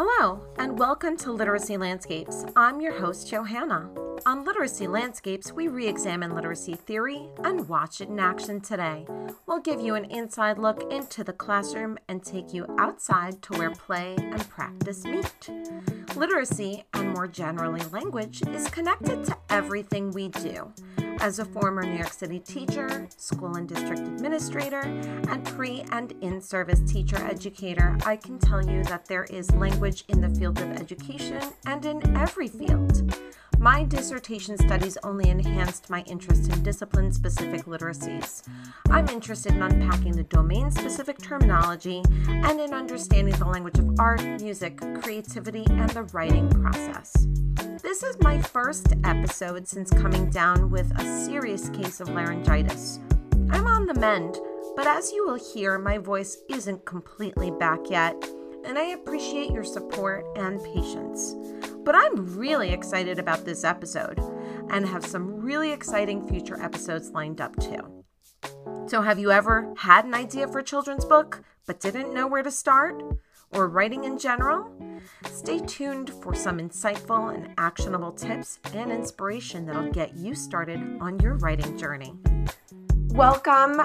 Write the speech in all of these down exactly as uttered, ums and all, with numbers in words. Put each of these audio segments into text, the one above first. Hello, and welcome to Literacy Landscapes. I'm your host, Johanna. On Literacy Landscapes, we re-examine literacy theory and watch it in action today. We'll give you an inside look into the classroom and take you outside to where play and practice meet. Literacy, and more generally language, is connected to everything we do. As a former New York City teacher, school and district administrator, and pre- and in-service teacher educator, I can tell you that there is language in the field of education and in every field. My dissertation studies only enhanced my interest in discipline-specific literacies. I'm interested in unpacking the domain-specific terminology and in understanding the language of art, music, creativity, and the writing process. This is my first episode since coming down with a serious case of laryngitis. I'm on the mend, but as you will hear, my voice isn't completely back yet, and I appreciate your support and patience. But I'm really excited about this episode and have some really exciting future episodes lined up too. So have you ever had an idea for a children's book but didn't know where to start? Or writing in general? Stay tuned for some insightful and actionable tips and inspiration that'll get you started on your writing journey. Welcome,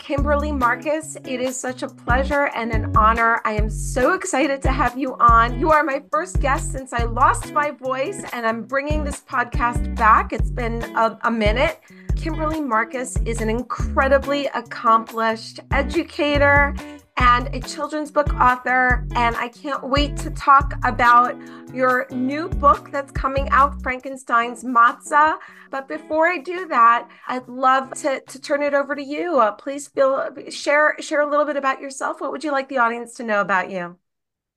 Kimberly Marcus. It is such a pleasure and an honor. I am so excited to have you on. You are my first guest since I lost my voice, and I'm bringing this podcast back. It's been a, a minute. Kimberly Marcus is an incredibly accomplished educator and a children's book author, and I can't wait to talk about your new book that's coming out, Frankenstein's Matzah. But before I do that, I'd love to, to turn it over to you. Uh, please feel, share, share a little bit about yourself. What would you like the audience to know about you?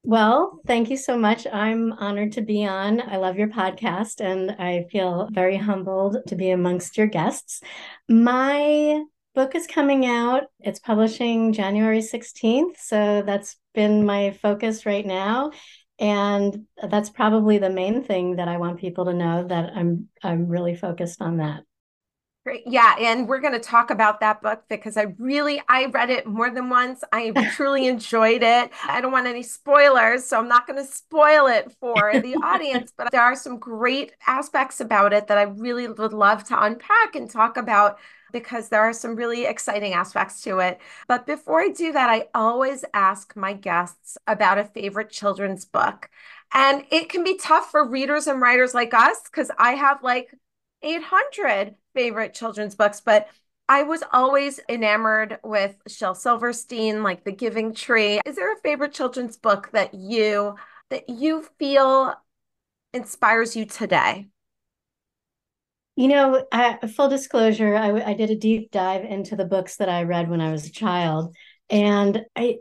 Well, thank you so much. I'm honored to be on. I love your podcast, and I feel very humbled to be amongst your guests. My book is coming out. It's publishing January sixteenth. So that's been my focus right now. And that's probably the main thing that I want people to know, that I'm I'm really focused on that. Great. Yeah. And we're going to talk about that book because I really, I read it more than once. I truly enjoyed it. I don't want any spoilers, so I'm not going to spoil it for the audience, but there are some great aspects about it that I really would love to unpack and talk about, because there are some really exciting aspects to it. But before I do that, I always ask my guests about a favorite children's book. And it can be tough for readers and writers like us, because I have like eight hundred favorite children's books, but I was always enamored with Shel Silverstein, like The Giving Tree. Is there a favorite children's book that you that you feel inspires you today? You know, I, full disclosure, I, I did a deep dive into the books that I read when I was a child, and I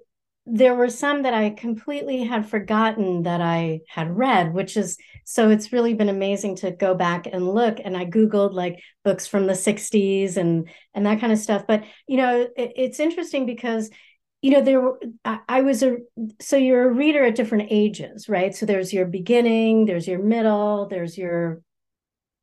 there were some that I completely had forgotten that I had read, which is, so it's really been amazing to go back and look. And I Googled like books from the sixties and and that kind of stuff. But, you know, it, it's interesting because, you know, there were, I, I was a, so you're a reader at different ages, right? So there's your beginning, there's your middle, there's your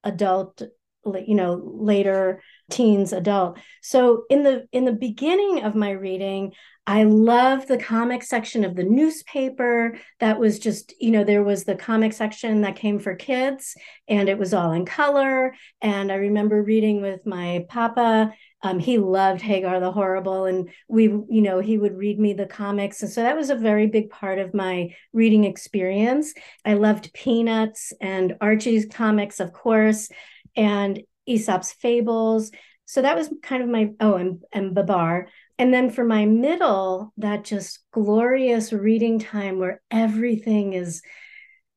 adult, you know, later teens, adult. So in the in the beginning of my reading, I loved the comic section of the newspaper. That was just, you know, there was the comic section that came for kids, and it was all in color. And I remember reading with my papa. Um, he loved Hagar the Horrible, and we, you know, he would read me the comics. And so that was a very big part of my reading experience. I loved Peanuts and Archie's comics, of course, and Aesop's Fables. So that was kind of my, oh, and, and Babar. And then for my middle, that just glorious reading time where everything is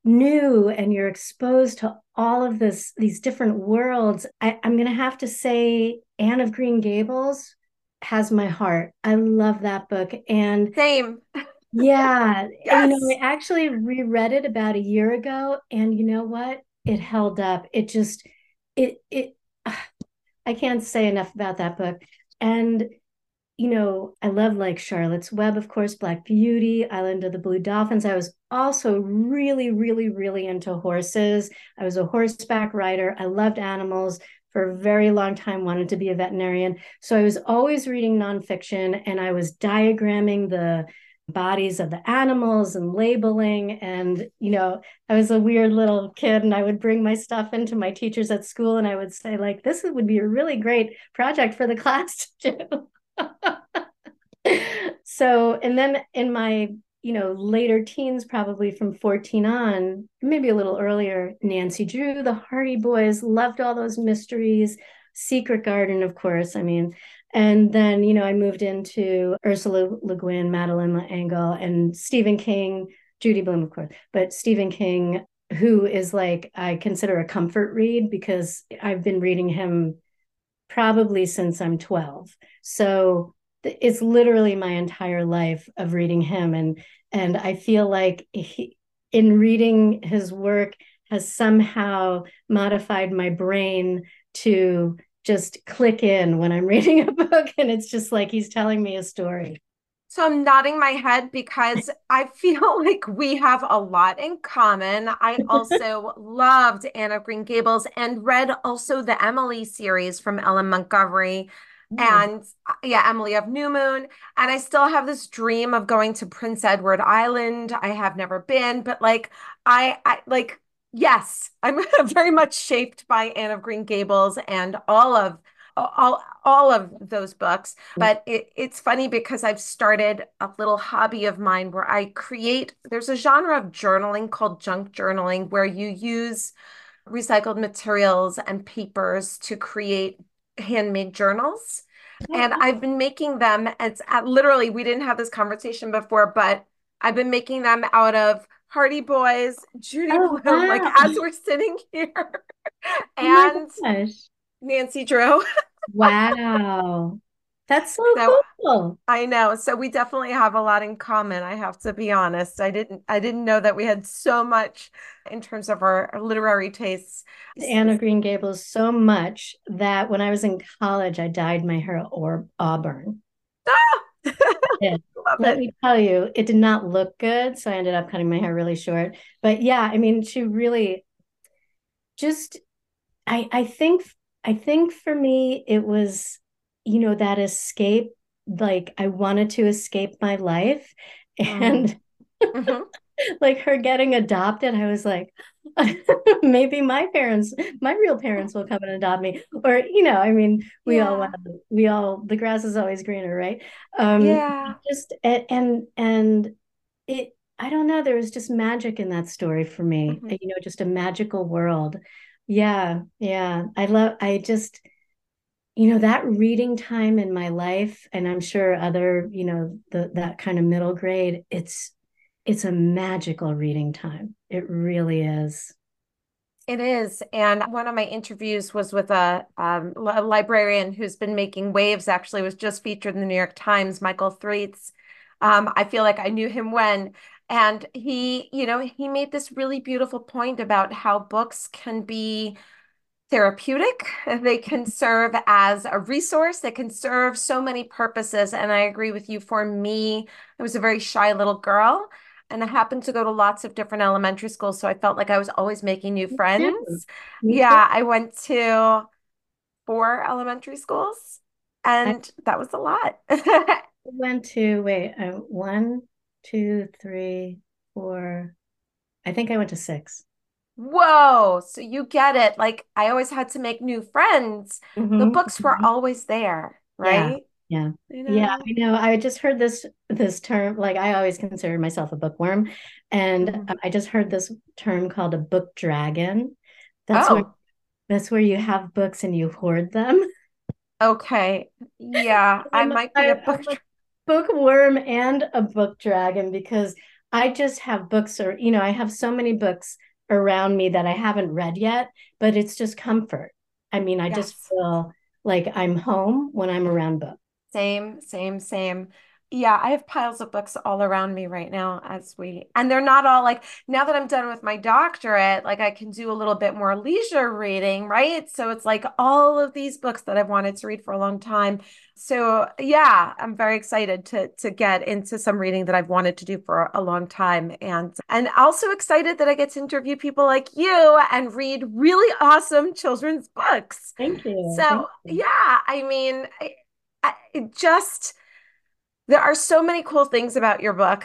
new and you're exposed to all of this, these different worlds. I, I'm going to have to say Anne of Green Gables has my heart. I love that book. And same. Yeah. Yes. You know, I actually reread it about a year ago, and you know what? It held up. It just, it, it, I can't say enough about that book. And you know, I love like Charlotte's Web, of course, Black Beauty, Island of the Blue Dolphins. I was also really, really, really into horses. I was a horseback rider. I loved animals for a very long time, wanted to be a veterinarian. So I was always reading nonfiction, and I was diagramming the bodies of the animals and labeling. And, you know, I was a weird little kid and I would bring my stuff into my teachers at school and I would say, like, this would be a really great project for the class to do. So, and then in my, you know, later teens, probably from fourteen on, maybe a little earlier, Nancy Drew, the Hardy Boys, loved all those mysteries, Secret Garden, of course, I mean. And then, you know, I moved into Ursula Le Guin, Madeleine L'Engle, and Stephen King, Judy Blume, of course, but Stephen King, who is like, I consider a comfort read because I've been reading him probably since I'm twelve. So it's literally my entire life of reading him. And, and I feel like he, in reading his work, has somehow modified my brain to just click in when I'm reading a book, and it's just like he's telling me a story. So I'm nodding my head because I feel like we have a lot in common. I also loved Anne of Green Gables and read also the Emily series from Ellen Montgomery. And yeah, Emily of New Moon. And I still have this dream of going to Prince Edward Island. I have never been, but like, I, I like, yes, I'm very much shaped by Anne of Green Gables and all of all all of those books. But it, it's funny because I've started a little hobby of mine where I create, there's a genre of journaling called junk journaling, where you use recycled materials and papers to create handmade journals. And I've been making them, it's at, literally, we didn't have this conversation before, but I've been making them out of Hardy Boys, Judy oh, Blume, wow. like as we're sitting here, and oh Nancy Drew. Wow. That's so, so cool. I know. So we definitely have a lot in common. I have to be honest. I didn't I didn't know that we had so much in terms of our, our literary tastes. Anne of Green Gables so much that when I was in college, I dyed my hair or auburn. Ah! Yeah. Let it. me tell you, it did not look good. So I ended up cutting my hair really short. But yeah, I mean, she really just, I I think, I think for me, it was, you know, that escape, like I wanted to escape my life. And mm-hmm. like her getting adopted, I was like, maybe my parents, my real parents will come and adopt me. Or, you know, I mean, we yeah. all, we all, the grass is always greener, right? Um, yeah. Just, and, and it, I don't know, there was just magic in that story for me, mm-hmm. you know, just a magical world. Yeah. Yeah. I love, I just, you know, that reading time in my life, and I'm sure other, you know, the, that kind of middle grade, it's, it's a magical reading time. It really is. It is. And one of my interviews was with a, um, a librarian who's been making waves, actually, was just featured in the New York Times, Michael Threates. Um, I feel like I knew him when. And he, you know, he made this really beautiful point about how books can be therapeutic. They can serve as a resource. They can serve so many purposes. And I agree with you. For me, I was a very shy little girl. And I happened to go to lots of different elementary schools. So I felt like I was always making new friends. Yeah, I went to four elementary schools. And I, that was a lot. I went to, wait, uh, one, two, three, four. I think I went to six. Whoa. So you get it. Like I always had to make new friends. Mm-hmm. The books were always there, right? Yeah. Yeah. You know. Yeah. I know. I just heard this, this term, like I always considered myself a bookworm, and mm-hmm. I just heard this term called a book dragon. That's, oh. where, that's where you have books and you hoard them. Okay. Yeah. I might be a book a bookworm and a book dragon, because I just have books, or, you know, I have so many books around me that I haven't read yet, but it's just comfort. I mean, I yes. just feel like I'm home when I'm around books. Same, same, same. Yeah, I have piles of books all around me right now as we, and they're not all like, now that I'm done with my doctorate, like I can do a little bit more leisure reading, right? So it's like all of these books that I've wanted to read for a long time. So yeah, I'm very excited to to get into some reading that I've wanted to do for a long time. And, and also excited that I get to interview people like you and read really awesome children's books. Thank you. So Thank you. yeah, I mean, I, I, it just, There are so many cool things about your book.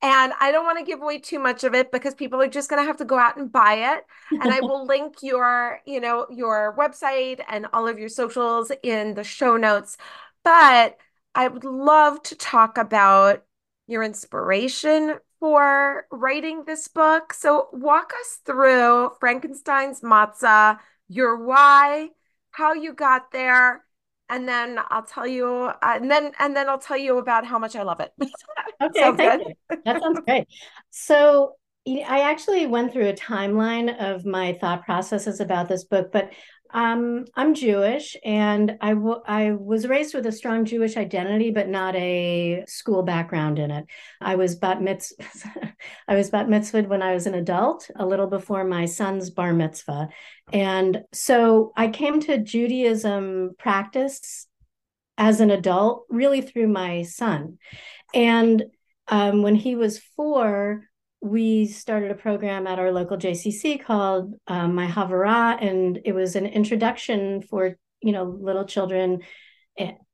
And I don't want to give away too much of it because people are just going to have to go out and buy it. And I will link your, you know, your website and all of your socials in the show notes. But I would love to talk about your inspiration for writing this book. So walk us through Frankenstein's Matzah, your why, how you got there. And then I'll tell you, uh, and then and then I'll tell you about how much I love it. Okay, sounds thank good? You. That sounds great. So I actually went through a timeline of my thought processes about this book, but um, I'm Jewish, and I, w- I was raised with a strong Jewish identity, but not a school background in it. I was bat mitzvah. I was bat mitzvahed when I was an adult, a little before my son's bar mitzvah. And so I came to Judaism practice as an adult, really through my son. And um, when he was four, we started a program at our local J C C called um, My Havara, and it was an introduction for, you know, little children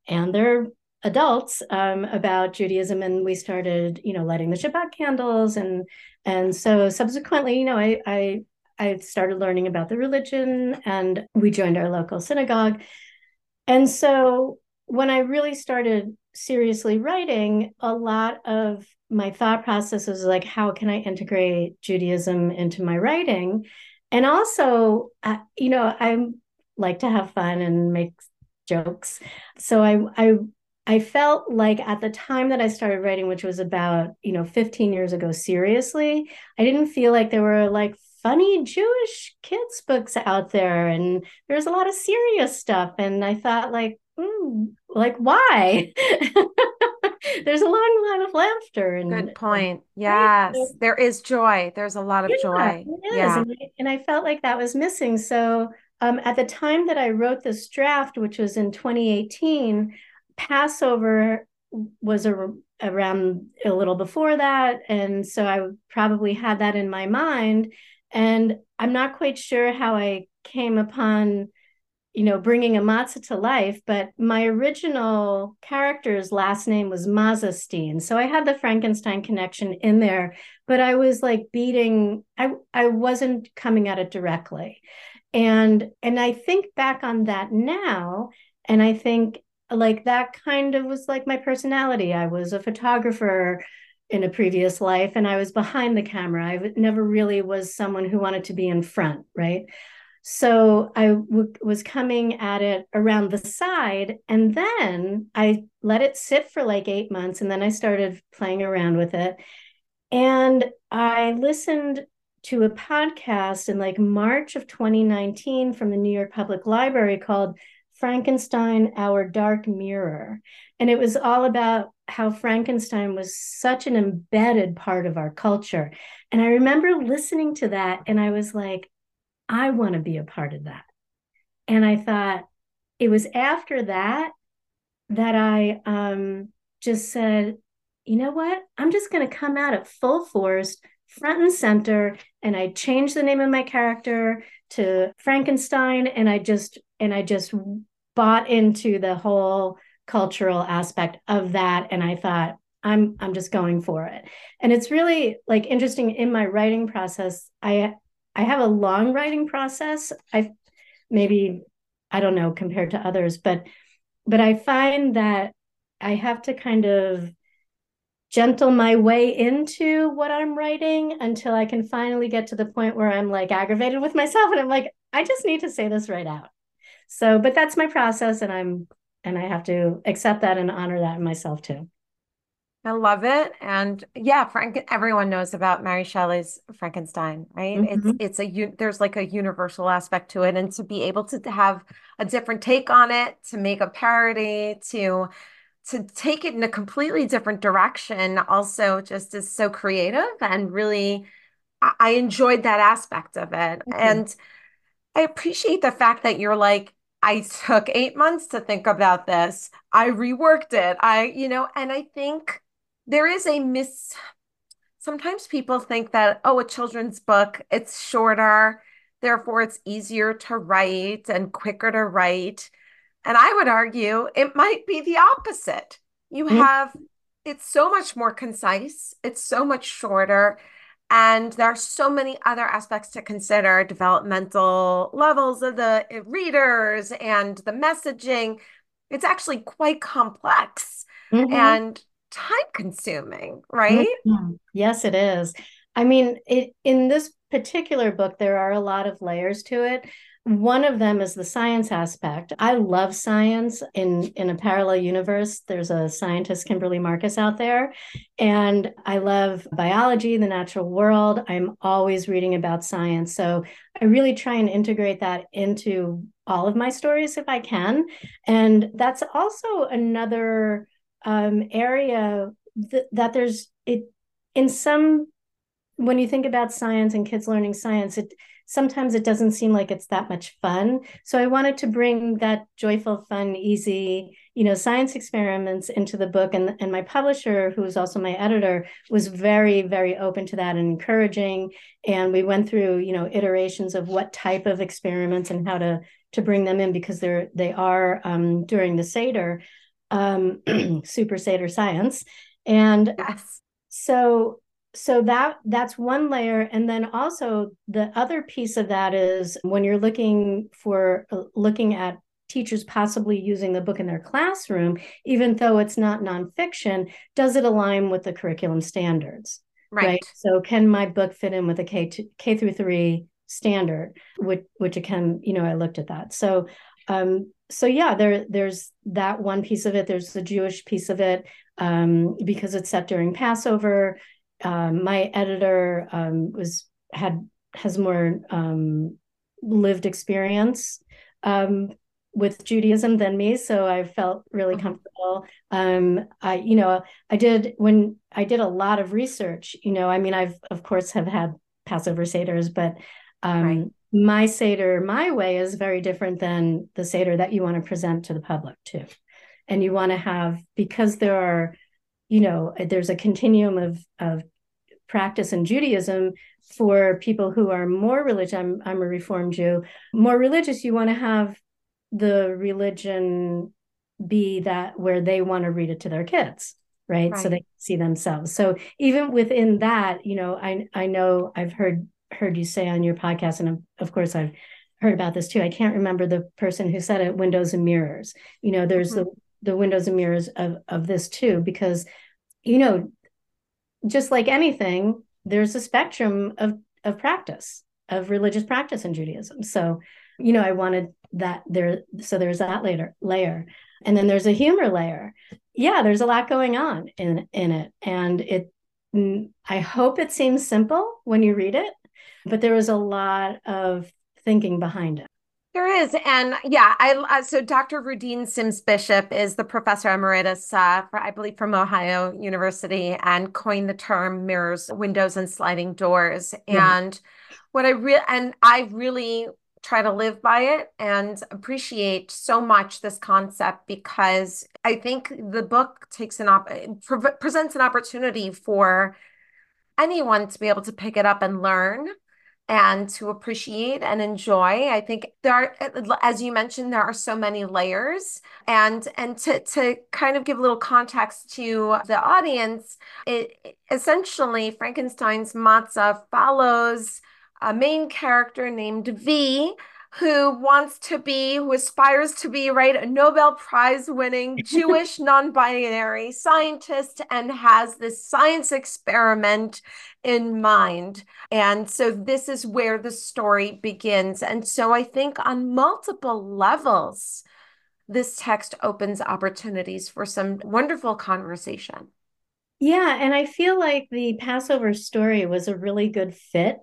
and their adults um, about Judaism. And we started, you know, lighting the Shabbat candles. And and so subsequently, you know, I I, I started learning about the religion, and we joined our local synagogue. And so when I really started seriously writing, a lot of my thought process was like, how can I integrate Judaism into my writing? And also, uh, you know, I like to have fun and make jokes. So I, I, I felt like at the time that I started writing, which was about, you know, fifteen years ago, seriously, I didn't feel like there were like funny Jewish kids books out there. And there's a lot of serious stuff. And I thought like, Mm, like why? There's a long line of laughter. And good point. Yes, right? There is joy. There's a lot of yeah, joy. It is. Yeah. And, I, and I felt like that was missing. So um, at the time that I wrote this draft, which was in twenty eighteen, Passover was a, around a little before that. And so I probably had that in my mind. And I'm not quite sure how I came upon, you know, bringing a matzah to life, but my original character's last name was Mazestein. So I had the Frankenstein connection in there, but I was like beating, I, I wasn't coming at it directly. And, and I think back on that now, and I think like that kind of was like my personality. I was a photographer in a previous life, and I was behind the camera. I never really was someone who wanted to be in front, right? So I w- was coming at it around the side, and then I let it sit for like eight months. And then I started playing around with it. And I listened to a podcast in like March of twenty nineteen from the New York Public Library called Frankenstein, Our Dark Mirror. And it was all about how Frankenstein was such an embedded part of our culture. And I remember listening to that, and I was like, I want to be a part of that. And I thought it was after that, that I um, just said, you know what, I'm just going to come out at full force, front and center. And I changed the name of my character to Frankenstein. And I just, and I just bought into the whole cultural aspect of that. And I thought, I'm, I'm just going for it. And it's really like interesting in my writing process. I, I have a long writing process. I maybe, I don't know, compared to others, but, but I find that I have to kind of gentle my way into what I'm writing until I can finally get to the point where I'm like aggravated with myself. And I'm like, I just need to say this right out. So, but that's my process, and I'm, and I have to accept that and honor that in myself too. I love it. And yeah, Frank, everyone knows about Mary Shelley's Frankenstein, right? Mm-hmm. It's it's a, there's like a universal aspect to it, and to be able to have a different take on it, to make a parody, to, to take it in a completely different direction also just is so creative, and really, I enjoyed that aspect of it. Mm-hmm. And I appreciate the fact that you're like, I took eight months to think about this. I reworked it. I, you know, and I think there is a miss. Sometimes people think that, oh, a children's book, it's shorter, therefore it's easier to write and quicker to write. And I would argue it might be the opposite. You have, it's so much more concise. It's so much shorter. And there are so many other aspects to consider, developmental levels of the readers and the messaging. It's actually quite complex mm-hmm. and time consuming, right? Mm-hmm. Yes, it is. I mean, it, in this particular book, there are a lot of layers to it. One of them is the science aspect. I love science. In, in a parallel universe, there's a scientist, Kimberly Marcus, out there. And I love biology, the natural world. I'm always reading about science. So I really try and integrate that into all of my stories if I can. And that's also another um, area th- that there's, it in some, when you think about science and kids learning science, it sometimes it doesn't seem like it's that much fun. So I wanted to bring that joyful, fun, easy, you know, science experiments into the book. And, and my publisher, who was also my editor, was very, very open to that and encouraging. And we went through, you know, iterations of what type of experiments and how to, to bring them in, because they're, they are um, during the Seder, um, super Seder science. And yes. so So that that's one layer. And then also the other piece of that is when you're looking for looking at teachers possibly using the book in their classroom, even though it's not nonfiction, does it align with the curriculum standards? Right. right? So can my book fit in with a K to, K through three standard, which, which it can, you know, I looked at that. So, um, so yeah, there there's that one piece of it. There's the Jewish piece of it um, because it's set during Passover. Um, my editor um, was had has more um, lived experience um, with Judaism than me, so I felt really comfortable. Um, I, you know, I did when I did a lot of research. You know, I mean, I've of course have had Passover seders, but um, right. my seder, my way, is very different than the seder that you want to present to the public too, and you want to have because there are. You know, there's a continuum of of practice in Judaism for people who are more religious. I'm I'm a Reformed Jew. More religious, you want to have the religion be that where they want to read it to their kids, right? right? So they can see themselves. So even within that, you know, I I know I've heard heard you say on your podcast, and of, of course I've heard about this too. I can't remember the person who said it. Windows and mirrors. You know, there's mm-hmm. the the windows and mirrors of, of this too, because, you know, just like anything, there's a spectrum of, of practice, of religious practice in Judaism. So, you know, I wanted that there. So there's that later layer. And then there's a humor layer. Yeah, there's a lot going on in, in it. And it, I hope it seems simple when you read it, but there was a lot of thinking behind it. There is. And yeah, I uh, so Doctor Rudine Sims Bishop is the professor emeritus, uh, for, I believe, from Ohio University, and coined the term mirrors, windows, and sliding doors. Mm-hmm. And what I re- and I really try to live by it and appreciate so much this concept, because I think the book takes an op- pre- presents an opportunity for anyone to be able to pick it up and learn and to appreciate and enjoy. I think there are, as you mentioned, there are so many layers. And and to, to kind of give a little context to the audience, it, essentially Frankenstein's Matzah follows a main character named V, who wants to be, who aspires to be, right, a Nobel Prize winning Jewish non-binary scientist, and has this science experiment in mind. And so this is where the story begins. And so I think on multiple levels, this text opens opportunities for some wonderful conversation. Yeah, and I feel like the Passover story was a really good fit.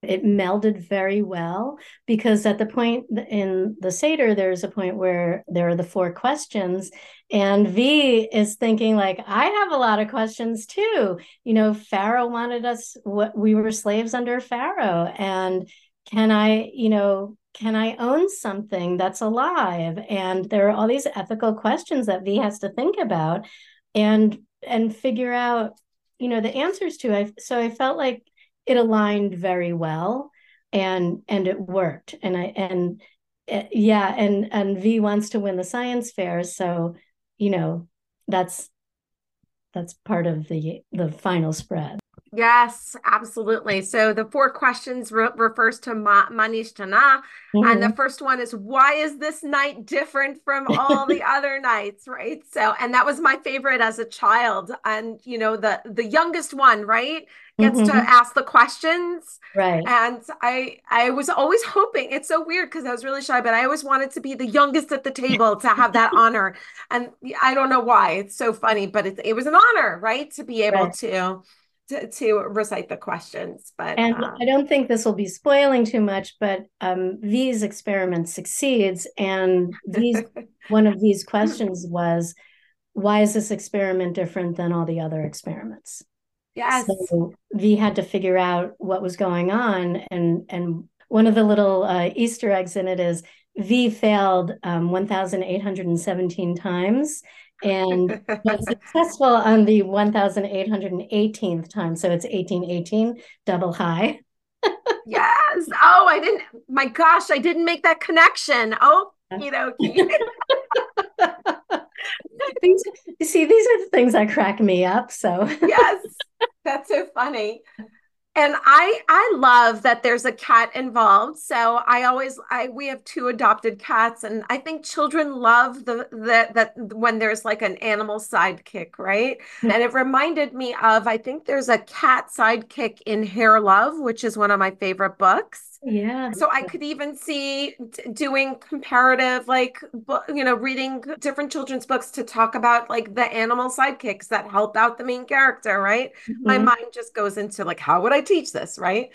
It melded very well, because at the point in the Seder, there's a point where there are the four questions, and V is thinking like, I have a lot of questions too. You know, Pharaoh wanted us, what we were slaves under Pharaoh. And can I, you know, can I own something that's alive? And there are all these ethical questions that V has to think about and, and figure out, you know, the answers to. I, so I felt like it aligned very well, and and it worked. And I and uh, yeah, and and V wants to win the science fair, so you know that's that's part of the the final spread. Yes, absolutely. So the four questions re- refers to ma- Manishtana. Mm-hmm. And the first one is, why is this night different from all the other nights? Right. So, and that was my favorite as a child. And, you know, the, the youngest one, right, gets mm-hmm. to ask the questions. Right. And I, I was always hoping, it's so weird because I was really shy, but I always wanted to be the youngest at the table to have that honor. And I don't know why, it's so funny, but it, it was an honor, right, to be able right. to To, to recite the questions. But and um, I don't think this will be spoiling too much, but um, these experiments succeeds. And these one of these questions was, why is this experiment different than all the other experiments? Yes. So we had to figure out what was going on. And, and one of the little uh, Easter eggs in it is V failed um, one thousand eight hundred seventeen times and was successful on the one thousand eight hundred eighteenth time. So it's eighteen eighteen, double high. Yes. Oh, I didn't, my gosh, I didn't make that connection. Oh, you know. these, you see, these are the things that crack me up. So yes, that's so funny. And I, I love that there's a cat involved. So I always, I, we have two adopted cats, and I think children love the, the, that when there's like an animal sidekick, right? Mm-hmm. And it reminded me of, I think there's a cat sidekick in Hair Love, which is one of my favorite books. Yeah. So I could even see t- doing comparative, like, you know, reading different children's books to talk about like the animal sidekicks that help out the main character, right? Mm-hmm. My mind just goes into like, how would I teach this, right?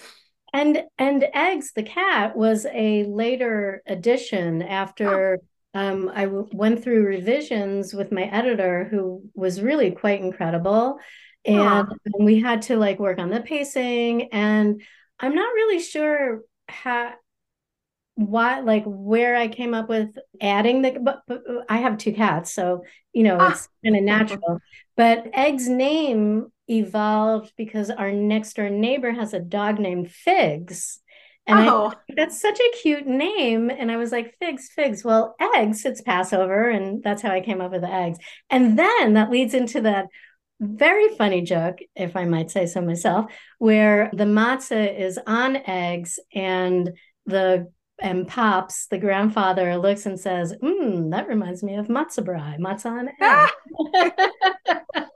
And and Eggs the cat was a later addition after oh. um, I w- went through revisions with my editor, who was really quite incredible. And, yeah. and we had to like work on the pacing. And I'm not really sure how, why, like where I came up with adding the, but, but I have two cats, so, you know, it's ah. kind of natural, but Eggs' name evolved because our next door neighbor has a dog named Figs, and oh. I, that's such a cute name, and I was like, Figs, Figs, well, Eggs, it's Passover, and that's how I came up with the Eggs. And then that leads into that very funny joke, if I might say so myself, where the matzah is on eggs, and the and Pops, the grandfather, looks and says, mm, that reminds me of matzah brei, matzah on eggs.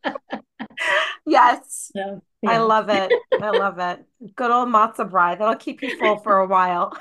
Yes. So, yeah. I love it. I love it. Good old matzah brei. That'll keep you full for a while.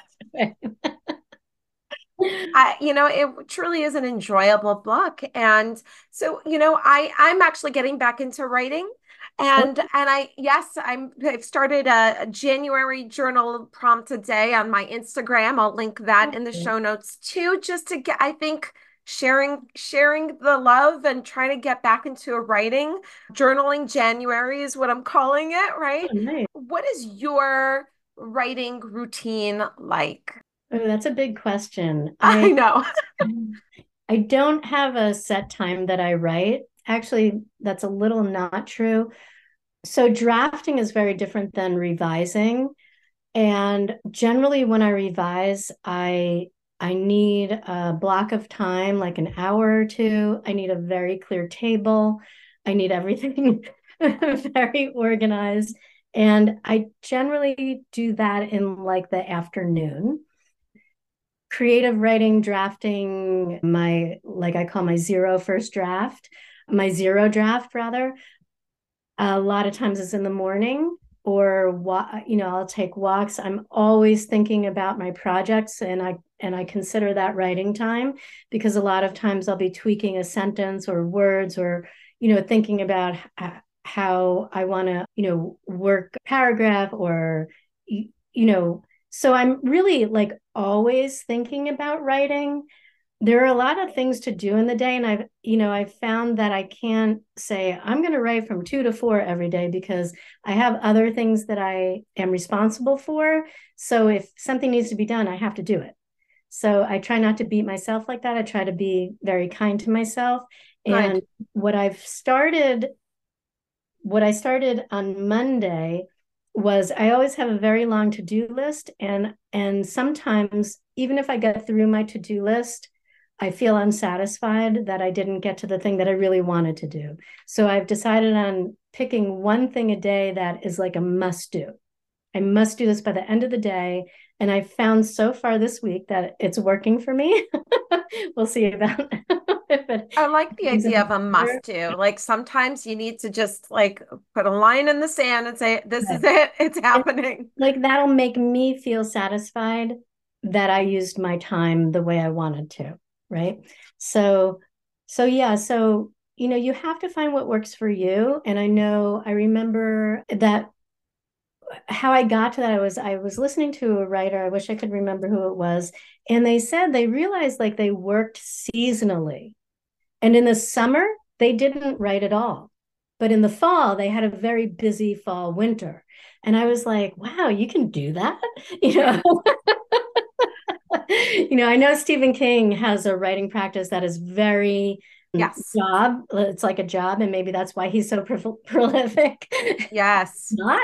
I, you know, it truly is an enjoyable book. And so, you know, I, I'm actually getting back into writing. And and I, yes, I'm, I've started a, a January journal prompt today on my Instagram. I'll link that in the show notes too, just to get, I think, sharing sharing the love and trying to get back into a writing. Journaling January is what I'm calling it, right? Oh, nice. What is your writing routine like? Oh, that's a big question. I, I know. I don't have a set time that I write. Actually, that's a little not true. So drafting is very different than revising. And generally when I revise, I I need a block of time, like an hour or two. I need a very clear table. I need everything very organized. And I generally do that in like the afternoon. Creative writing, drafting, my, like I call my zero first draft, my zero draft rather. A lot of times it's in the morning. Or, you know, I'll take walks. I'm always thinking about my projects, and I and I consider that writing time, because a lot of times I'll be tweaking a sentence or words, or, you know, thinking about how I want to, you know, work a paragraph, or, you know, so I'm really like always thinking about writing. There are a lot of things to do in the day. And I've, you know, I've found that I can't say I'm going to write from two to four every day, because I have other things that I am responsible for. So if something needs to be done, I have to do it. So I try not to beat myself like that. I try to be very kind to myself. Right. And what I've started, what I started on Monday was, I always have a very long to-do list. And, and sometimes even if I get through my to-do list, I feel unsatisfied that I didn't get to the thing that I really wanted to do. So I've decided on picking one thing a day that is like a must do. I must do this by the end of the day. And I found so far this week that it's working for me. We'll see about if it. I like the idea of a must do. Like sometimes you need to just like put a line in the sand and say, this yeah. is it. It's happening. Like that'll make me feel satisfied that I used my time the way I wanted to. Right. So, so yeah. So, you know, you have to find what works for you. And I know, I remember that how I got to that. I was, I was listening to a writer. I wish I could remember who it was. And they said, they realized like they worked seasonally. And in the summer, they didn't write at all. But in the fall, they had a very busy fall winter. And I was like, wow, you can do that. You know, You know, I know Stephen King has a writing practice that is very yes. job. It's like a job. And maybe that's why he's so pro- prolific. Yes. Not,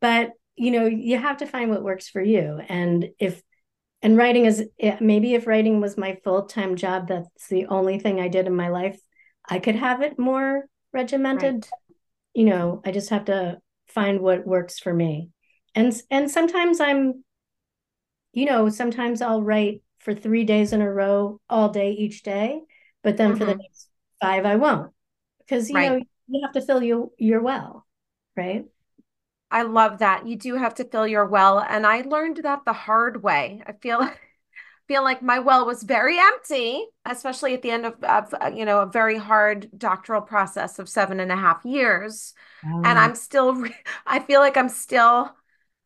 but, you know, you have to find what works for you. And if, and writing is, maybe if writing was my full-time job, that's the only thing I did in my life, I could have it more regimented. Right. You know, I just have to find what works for me. And, and sometimes I'm, you know, sometimes I'll write for three days in a row, all day, each day, but then mm-hmm. for the next five, I won't, because, you right. know, you have to fill your, your well, right? I love that. You do have to fill your well. And I learned that the hard way. I feel, feel like my well was very empty, especially at the end of, of you know, a very hard doctoral process of seven and a half years. Oh. And I'm still, re- I feel like I'm still...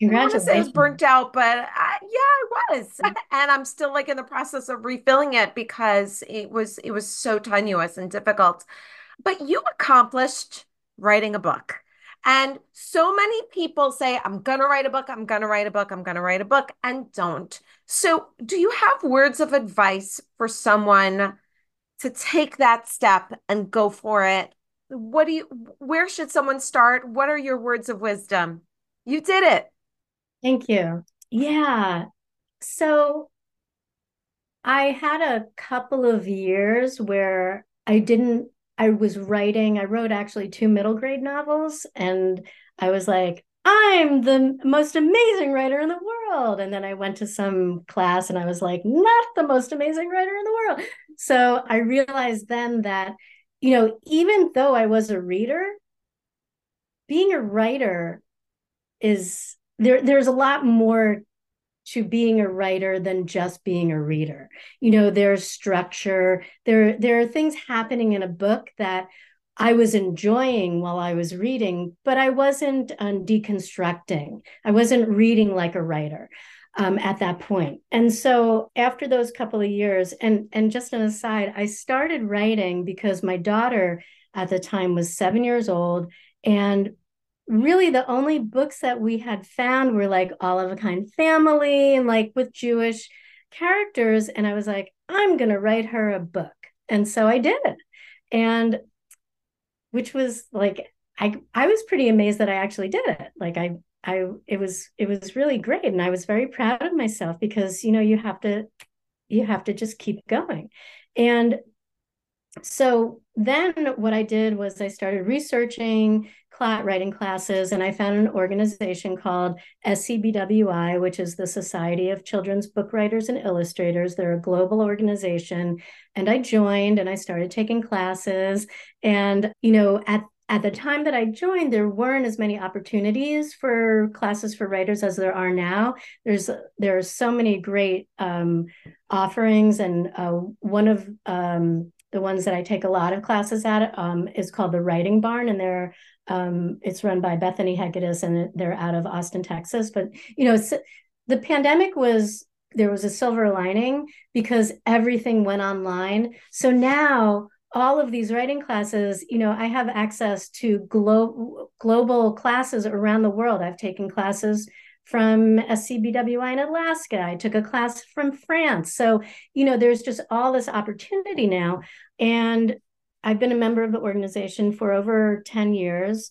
Congratulations. I, I was burnt out, but I, yeah, I was. And I'm still like in the process of refilling it because it was, it was so tenuous and difficult, but you accomplished writing a book. And so many people say, I'm going to write a book. I'm going to write a book. I'm going to write a book and don't. So do you have words of advice for someone to take that step and go for it? What do you, where should someone start? What are your words of wisdom? You did it. Thank you. Yeah. So I had a couple of years where I didn't, I was writing, I wrote actually two middle grade novels and I was like, I'm the most amazing writer in the world. And then I went to some class and I was like, not the most amazing writer in the world. So I realized then that, you know, even though I was a reader, being a writer is... There, there's a lot more to being a writer than just being a reader. You know, there's structure. There, there are things happening in a book that I was enjoying while I was reading, but I wasn't um, deconstructing. I wasn't reading like a writer um, at that point. And so after those couple of years, and, and just an aside, I started writing because my daughter at the time was seven years old, and really the only books that we had found were like All of a Kind Family and like with Jewish characters. And I was like, I'm going to write her a book. And so I did. And which was like, I, I was pretty amazed that I actually did it. Like I, I, it was, it was really great. And I was very proud of myself because, you know, you have to, you have to just keep going. And so then what I did was I started researching writing classes, and I found an organization called S C B W I, which is the Society of Children's Book Writers and Illustrators. They're a global organization, and I joined and I started taking classes. And, you know, at, at the time that I joined, there weren't as many opportunities for classes for writers as there are now. There's, there are so many great um, offerings, and uh, one of um, the ones that I take a lot of classes at um, is called the Writing Barn, and they're Um, it's run by Bethany Hegedus, and they're out of Austin, Texas. But, you know, so the pandemic was, there was a silver lining because everything went online. So now all of these writing classes, you know, I have access to glo- global classes around the world. I've taken classes from S C B W I in Alaska. I took a class from France. So, you know, there's just all this opportunity now. And I've been a member of the organization for over ten years.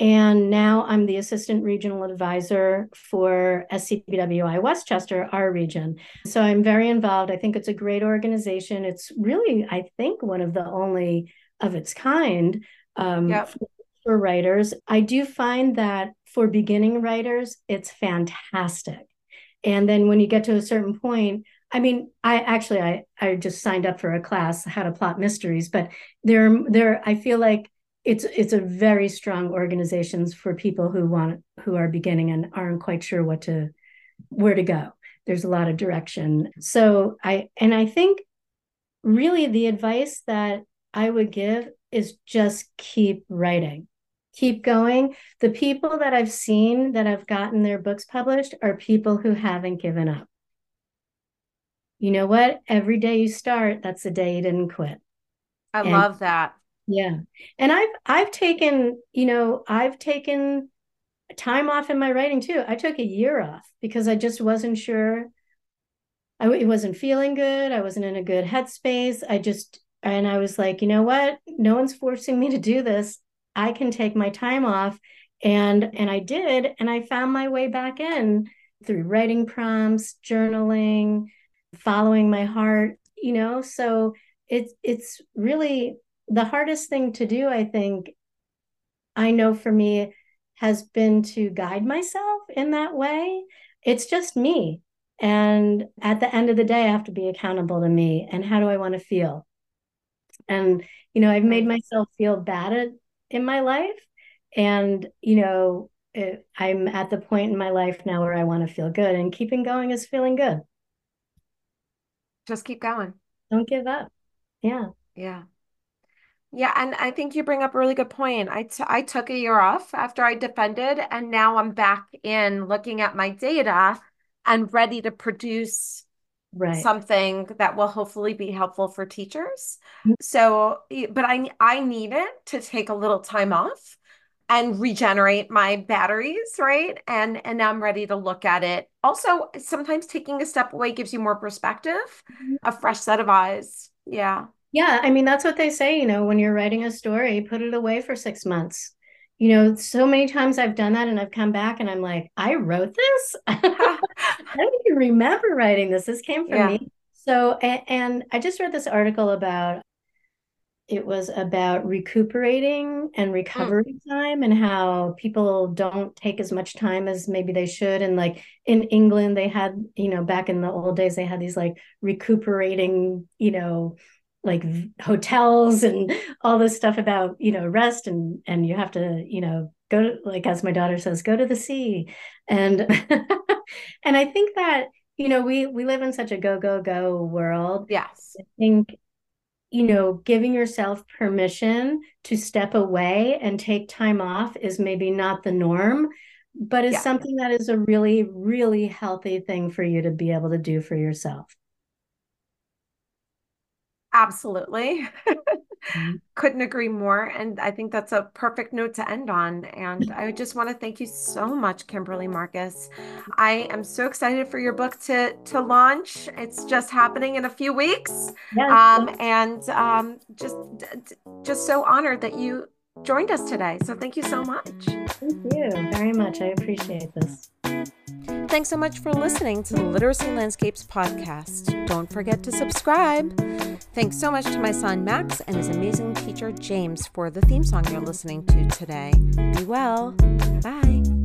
And now I'm the assistant regional advisor for S C B W I Westchester, our region. So I'm very involved. I think it's a great organization. It's really, I think, one of the only of its kind um, yep. for, for writers. I do find that for beginning writers, it's fantastic. And then when you get to a certain point, I mean, I actually, I, I just signed up for a class, how to plot mysteries, but there, there, I feel like it's it's a very strong organization for people who want who are beginning and aren't quite sure what to where to go. There's a lot of direction. So I and I think really the advice that I would give is just keep writing, keep going. The people that I've seen that have gotten their books published are people who haven't given up. You know what? Every day you start, that's the day you didn't quit. I and love that. Yeah. And I've, I've taken, you know, I've taken time off in my writing too. I took a year off because I just wasn't sure. I it wasn't feeling good. I wasn't in a good headspace. I just, and I was like, you know what? No one's forcing me to do this. I can take my time off. And, and I did, and I found my way back in through writing prompts, journaling, following my heart, you know, so it's, it's really the hardest thing to do, I think, I know for me, has been to guide myself in that way. It's just me. And at the end of the day, I have to be accountable to me. And how do I want to feel? And, you know, I've made myself feel bad at, in my life. And, you know, it, I'm at the point in my life now where I want to feel good. And keeping going is feeling good. Just keep going. Don't give up. Yeah. Yeah. Yeah, and I think you bring up a really good point. I, t- I took a year off after I defended, and now I'm back in looking at my data and ready to produce right. something that will hopefully be helpful for teachers. Mm-hmm. So, but I, I needed to take a little time off and regenerate my batteries, right? And, and now I'm ready to look at it. Also, sometimes taking a step away gives you more perspective, mm-hmm. a fresh set of eyes. Yeah. Yeah, I mean, that's what they say, you know, when you're writing a story, put it away for six months. You know, so many times I've done that and I've come back and I'm like, I wrote this? I don't even remember writing this. This came from yeah. me. So, and, and I just read this article about, it was about recuperating and recovery mm. time and how people don't take as much time as maybe they should. And like in England, they had, you know, back in the old days, they had these like recuperating, you know, like hotels and all this stuff about, you know, rest and, and you have to, you know, go to, like, as my daughter says, go to the sea. And, and I think that, you know, we, we live in such a go, go, go world. Yes. I think, you know, giving yourself permission to step away and take time off is maybe not the norm, but is yeah. something that is a really, really healthy thing for you to be able to do for yourself. Absolutely. Couldn't agree more. And I think that's a perfect note to end on. And I just want to thank you so much, Kimberly Marcus. I am so excited for your book to, to launch. It's just happening in a few weeks. Yes. Um, and um, just, just so honored that you joined us today. So thank you so much. Thank you very much. I appreciate this. Thanks so much for listening to the Literacy Landscapes podcast. Don't forget to subscribe. Thanks so much to my son Max and his amazing teacher James for the theme song you're listening to today. Be well. Bye.